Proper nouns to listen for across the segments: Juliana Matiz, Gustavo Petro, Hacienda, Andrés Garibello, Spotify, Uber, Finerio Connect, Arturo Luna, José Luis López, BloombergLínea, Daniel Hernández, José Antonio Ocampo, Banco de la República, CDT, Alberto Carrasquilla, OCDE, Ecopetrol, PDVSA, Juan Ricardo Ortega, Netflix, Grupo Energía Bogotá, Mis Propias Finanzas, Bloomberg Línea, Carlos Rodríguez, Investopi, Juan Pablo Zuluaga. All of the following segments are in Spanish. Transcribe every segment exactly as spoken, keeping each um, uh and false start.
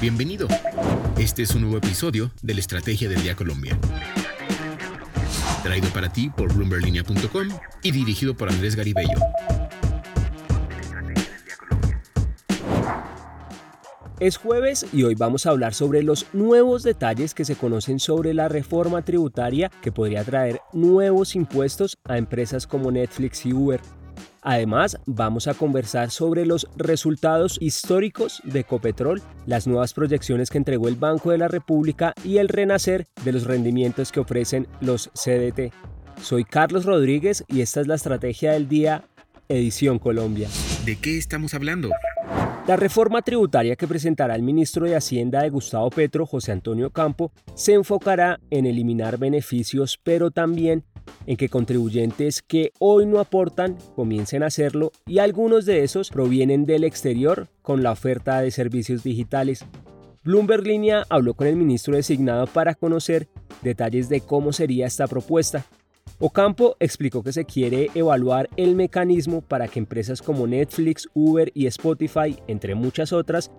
Bienvenido. Este es un nuevo episodio de la Estrategia del Día Colombia. Traído para ti por Bloomberg Línea punto com y dirigido por Andrés Garibello. Es jueves y hoy vamos a hablar sobre los nuevos detalles que se conocen sobre la reforma tributaria que podría traer nuevos impuestos a empresas como Netflix y Uber. Además, vamos a conversar sobre los resultados históricos de Ecopetrol, las nuevas proyecciones que entregó el Banco de la República y el renacer de los rendimientos que ofrecen los C D T. Soy Carlos Rodríguez y esta es la Estrategia del Día, Edición Colombia. ¿De qué estamos hablando? La reforma tributaria que presentará el ministro de Hacienda de Gustavo Petro, José Antonio Ocampo, se enfocará en eliminar beneficios, pero también en que contribuyentes que hoy no aportan comiencen a hacerlo, y algunos de esos provienen del exterior con la oferta de servicios digitales. Bloomberg Línea habló con el ministro designado para conocer detalles de cómo sería esta propuesta. Ocampo explicó que se quiere evaluar el mecanismo para que empresas como Netflix, Uber y Spotify, entre muchas otras,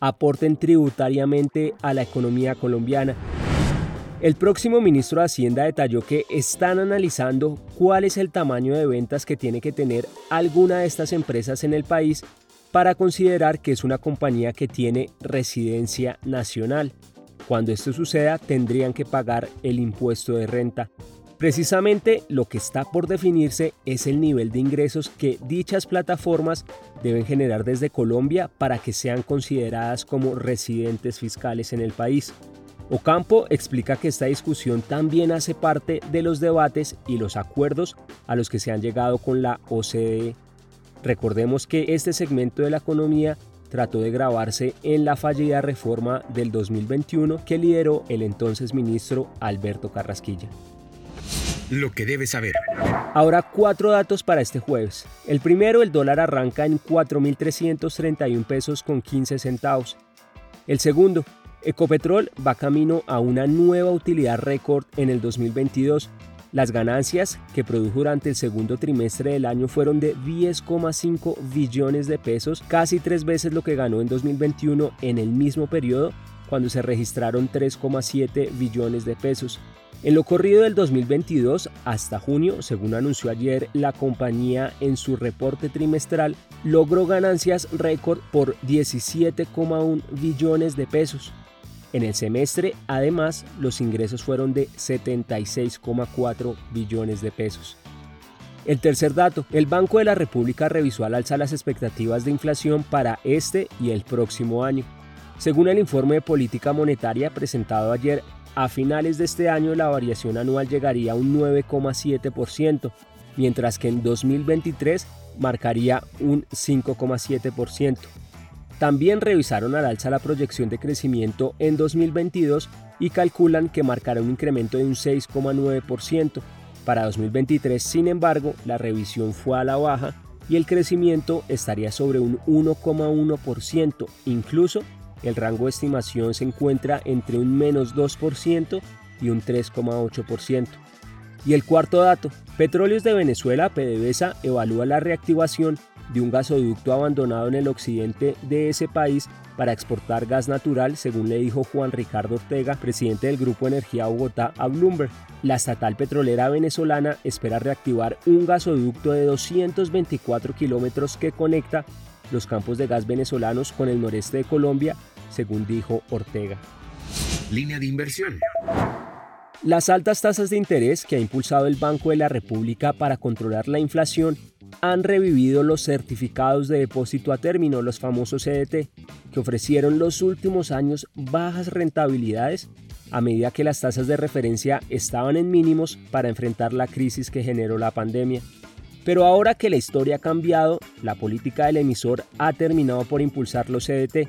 aporten tributariamente a la economía colombiana. El próximo ministro de Hacienda detalló que están analizando cuál es el tamaño de ventas que tiene que tener alguna de estas empresas en el país para considerar que es una compañía que tiene residencia nacional. Cuando esto suceda, tendrían que pagar el impuesto de renta. Precisamente lo que está por definirse es el nivel de ingresos que dichas plataformas deben generar desde Colombia para que sean consideradas como residentes fiscales en el país. Ocampo explica que esta discusión también hace parte de los debates y los acuerdos a los que se han llegado con la O C D E. Recordemos que este segmento de la economía trató de grabarse en la fallida reforma del dos mil veintiuno que lideró el entonces ministro Alberto Carrasquilla. Lo que debes saber. Ahora, cuatro datos para este jueves. El primero, el dólar arranca en cuatro mil trescientos treinta y un pesos con quince centavos. El segundo, Ecopetrol va camino a una nueva utilidad récord en el dos mil veintidós. Las ganancias que produjo durante el segundo trimestre del año fueron de diez coma cinco billones de pesos, casi tres veces lo que ganó en dos mil veintiuno en el mismo periodo, cuando se registraron tres coma siete billones de pesos. En lo corrido del dos mil veintidós hasta junio, según anunció ayer la compañía en su reporte trimestral, logró ganancias récord por diecisiete coma uno billones de pesos. En el semestre, además, los ingresos fueron de setenta y seis coma cuatro billones de pesos. El tercer dato, el Banco de la República revisó al alza las expectativas de inflación para este y el próximo año. Según el informe de política monetaria presentado ayer, a finales de este año la variación anual llegaría a un nueve coma siete por ciento, mientras que en dos mil veintitrés marcaría un cinco coma siete por ciento. También revisaron al alza la proyección de crecimiento en dos mil veintidós y calculan que marcará un incremento de un seis coma nueve por ciento. Para dos mil veintitrés, sin embargo, la revisión fue a la baja y el crecimiento estaría sobre un uno coma uno por ciento. Incluso el rango de estimación se encuentra entre un menos dos por ciento y un tres coma ocho por ciento. Y el cuarto dato, Petróleos de Venezuela, P D V S A, evalúa la reactivación de un gasoducto abandonado en el occidente de ese país para exportar gas natural, según le dijo Juan Ricardo Ortega, presidente del Grupo Energía Bogotá, a Bloomberg. La estatal petrolera venezolana espera reactivar un gasoducto de doscientos veinticuatro kilómetros que conecta los campos de gas venezolanos con el noreste de Colombia, según dijo Ortega. Línea de inversión. Las altas tasas de interés que ha impulsado el Banco de la República para controlar la inflación han revivido los certificados de depósito a término, los famosos C D T, que ofrecieron los últimos años bajas rentabilidades a medida que las tasas de referencia estaban en mínimos para enfrentar la crisis que generó la pandemia. Pero ahora que la historia ha cambiado, la política del emisor ha terminado por impulsar los C D T.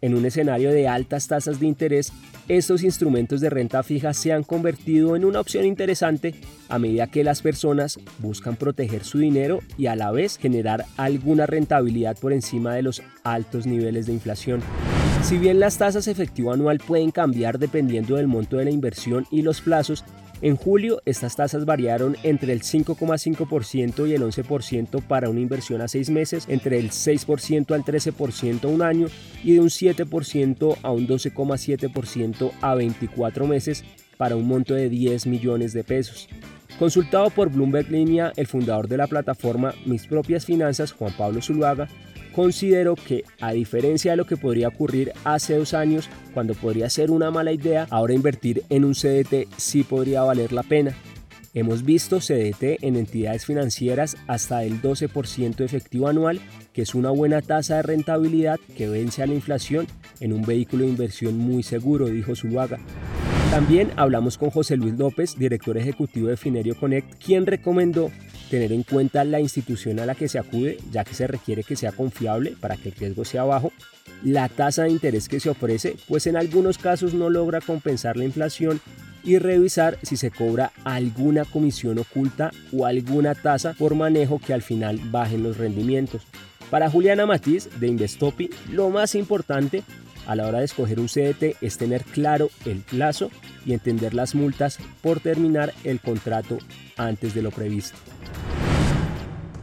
En un escenario de altas tasas de interés, estos instrumentos de renta fija se han convertido en una opción interesante a medida que las personas buscan proteger su dinero y a la vez generar alguna rentabilidad por encima de los altos niveles de inflación. Si bien las tasas efectivo anual pueden cambiar dependiendo del monto de la inversión y los plazos, En julio, estas tasas variaron entre el cinco coma cinco por ciento y el once por ciento para una inversión a seis meses, entre el seis por ciento al trece por ciento a un año y de un siete por ciento a un doce coma siete por ciento a veinticuatro meses para un monto de diez millones de pesos. Consultado por Bloomberg Línea, el fundador de la plataforma Mis Propias Finanzas, Juan Pablo Zuluaga, considero que, a diferencia de lo que podría ocurrir hace dos años, cuando podría ser una mala idea, ahora invertir en un C D T sí podría valer la pena. Hemos visto C D T en entidades financieras hasta el doce por ciento efectivo anual, que es una buena tasa de rentabilidad que vence a la inflación en un vehículo de inversión muy seguro, dijo Zuluaga. También hablamos con José Luis López, director ejecutivo de Finerio Connect, quien recomendó tener en cuenta la institución a la que se acude, ya que se requiere que sea confiable para que el riesgo sea bajo, la tasa de interés que se ofrece, pues en algunos casos no logra compensar la inflación, y revisar si se cobra alguna comisión oculta o alguna tasa por manejo que al final bajen los rendimientos. Para Juliana Matiz, de Investopi, lo más importante a la hora de escoger un C D T es tener claro el plazo y entender las multas por terminar el contrato antes de lo previsto.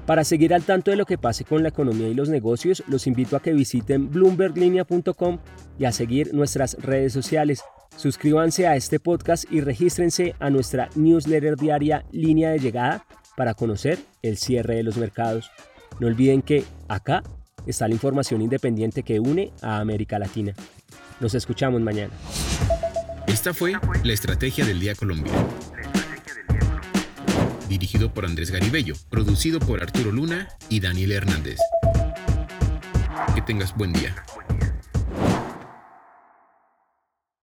Para seguir al tanto de lo que pase con la economía y los negocios, los invito a que visiten bloomberg línea punto com y a seguir nuestras redes sociales. Suscríbanse a este podcast y regístrense a nuestra newsletter diaria Línea de Llegada para conocer el cierre de los mercados. No olviden que acá está la información independiente que une a América Latina. Nos escuchamos mañana. Esta fue La Estrategia del Día Colombia. Dirigido por Andrés Garibello, producido por Arturo Luna y Daniel Hernández. Que tengas buen día.